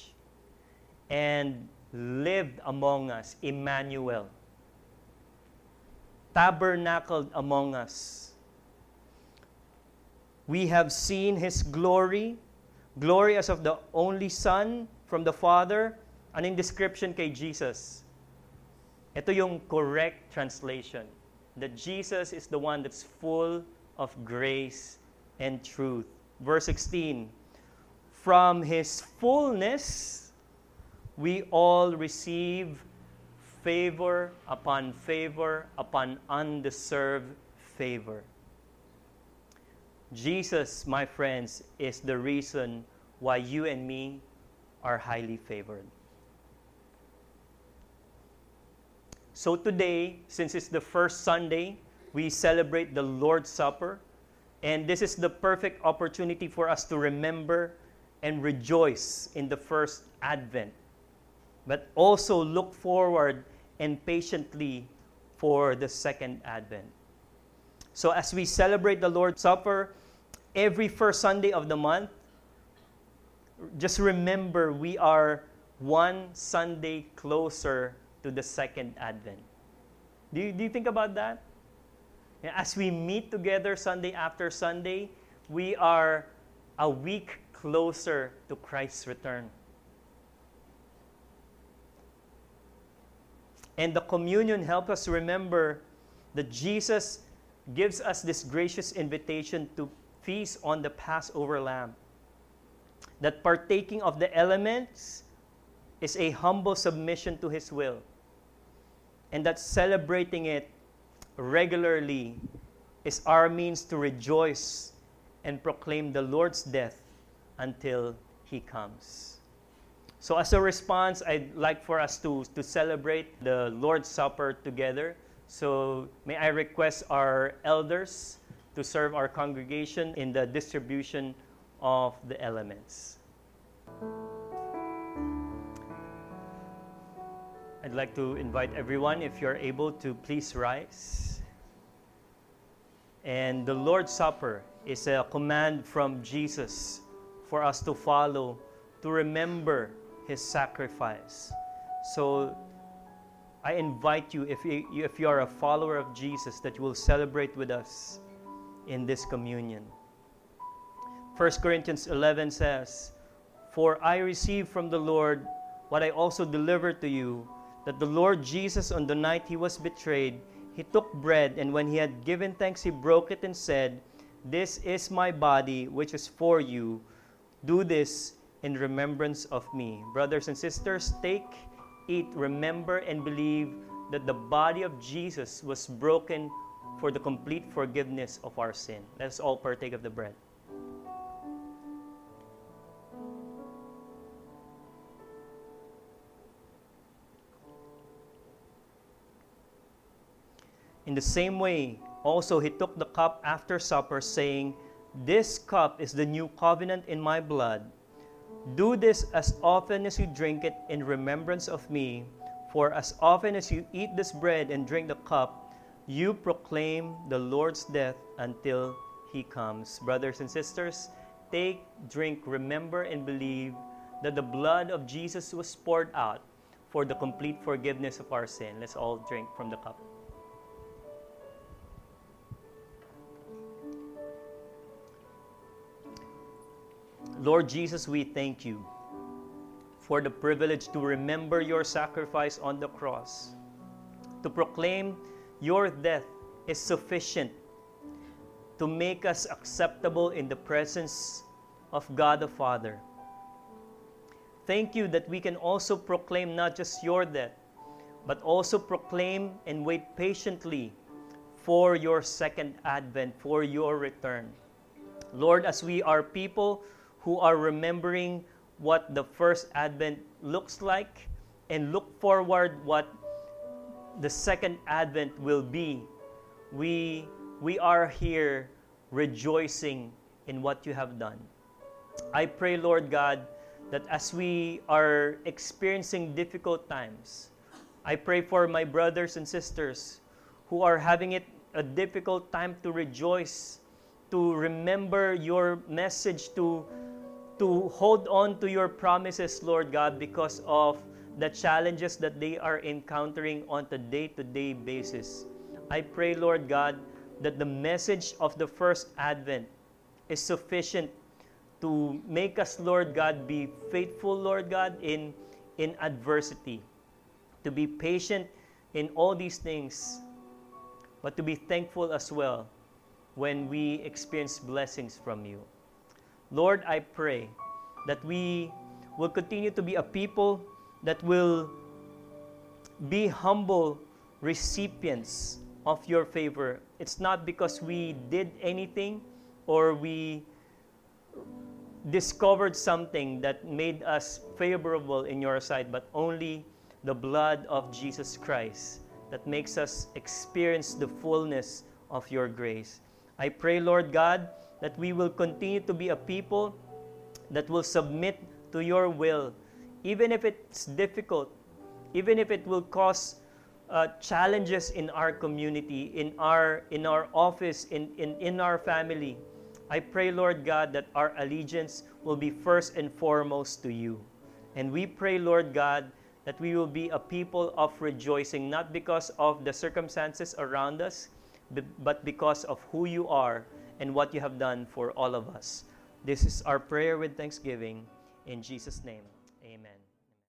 and lived among us," Emmanuel, tabernacled among us. "We have seen His glory, glory as of the only Son from the Father," an indescription kay Jesus. Ito yung correct translation, that Jesus is the one that's full of grace and truth. Verse sixteen, "From His fullness, we all receive favor upon favor upon undeserved favor." Jesus, my friends, is the reason why you and me are highly favored. So today, since it's the first Sunday, we celebrate the Lord's Supper, and this is the perfect opportunity for us to remember and rejoice in the first Advent, but also look forward and patiently for the second Advent. So as we celebrate the Lord's Supper every first Sunday of the month, just remember we are one Sunday closer to the second Advent. Do you, do you think about that? As we meet together Sunday after Sunday, we are a week closer to Christ's return. And the communion helps us remember that Jesus gives us this gracious invitation to feast on the Passover lamb. That partaking of the elements is a humble submission to His will. And that celebrating it regularly is our means to rejoice and proclaim the Lord's death until He comes. So as a response, I'd like for us to, to celebrate the Lord's Supper together. So may I request our elders to serve our congregation in the distribution of the elements. I'd like to invite everyone, if you're able, to please rise. And the Lord's Supper is a command from Jesus for us to follow, to remember His sacrifice. So I invite you, if you, if you are a follower of Jesus, that you will celebrate with us in this communion. First Corinthians eleven says, "For I received from the Lord what I also delivered to you, that the Lord Jesus, on the night He was betrayed, He took bread, and when He had given thanks, He broke it and said, 'This is my body, which is for you. Do this in remembrance of me.'" Brothers and sisters, take, eat, remember, and believe that the body of Jesus was broken for the complete forgiveness of our sin. Let us all partake of the bread. In the same way, also He took the cup after supper, saying, "This cup is the new covenant in my blood. Do this as often as you drink it in remembrance of me. For as often as you eat this bread and drink the cup, you proclaim the Lord's death until He comes." Brothers and sisters, take, drink, remember, and believe that the blood of Jesus was poured out for the complete forgiveness of our sin. Let's all drink from the cup. Lord Jesus, we thank You for the privilege to remember Your sacrifice on the cross, to proclaim Your death is sufficient to make us acceptable in the presence of God the Father. Thank You that we can also proclaim not just Your death, but also proclaim and wait patiently for Your second advent, for Your return. Lord, as we are people who are remembering what the first Advent looks like and look forward what the second Advent will be, we, we are here rejoicing in what You have done. I pray, Lord God, that as we are experiencing difficult times, I pray for my brothers and sisters who are having it a difficult time to rejoice, to remember Your message, to to hold on to Your promises, Lord God, because of the challenges that they are encountering on a day-to-day basis. I pray, Lord God, that the message of the first Advent is sufficient to make us, Lord God, be faithful, Lord God, in, in adversity, to be patient in all these things, but to be thankful as well when we experience blessings from You. Lord, I pray that we will continue to be a people that will be humble recipients of Your favor. It's not because we did anything or we discovered something that made us favorable in Your sight, but only the blood of Jesus Christ that makes us experience the fullness of Your grace. I pray, Lord God, that we will continue to be a people that will submit to Your will, even if it's difficult, even if it will cause uh, challenges in our community, in our in our office, in, in, in our family, I pray, Lord God, that our allegiance will be first and foremost to you. And we pray, Lord God, that we will be a people of rejoicing, not because of the circumstances around us, but because of who you are and what you have done for all of us. This is our prayer with thanksgiving. In Jesus' name, amen.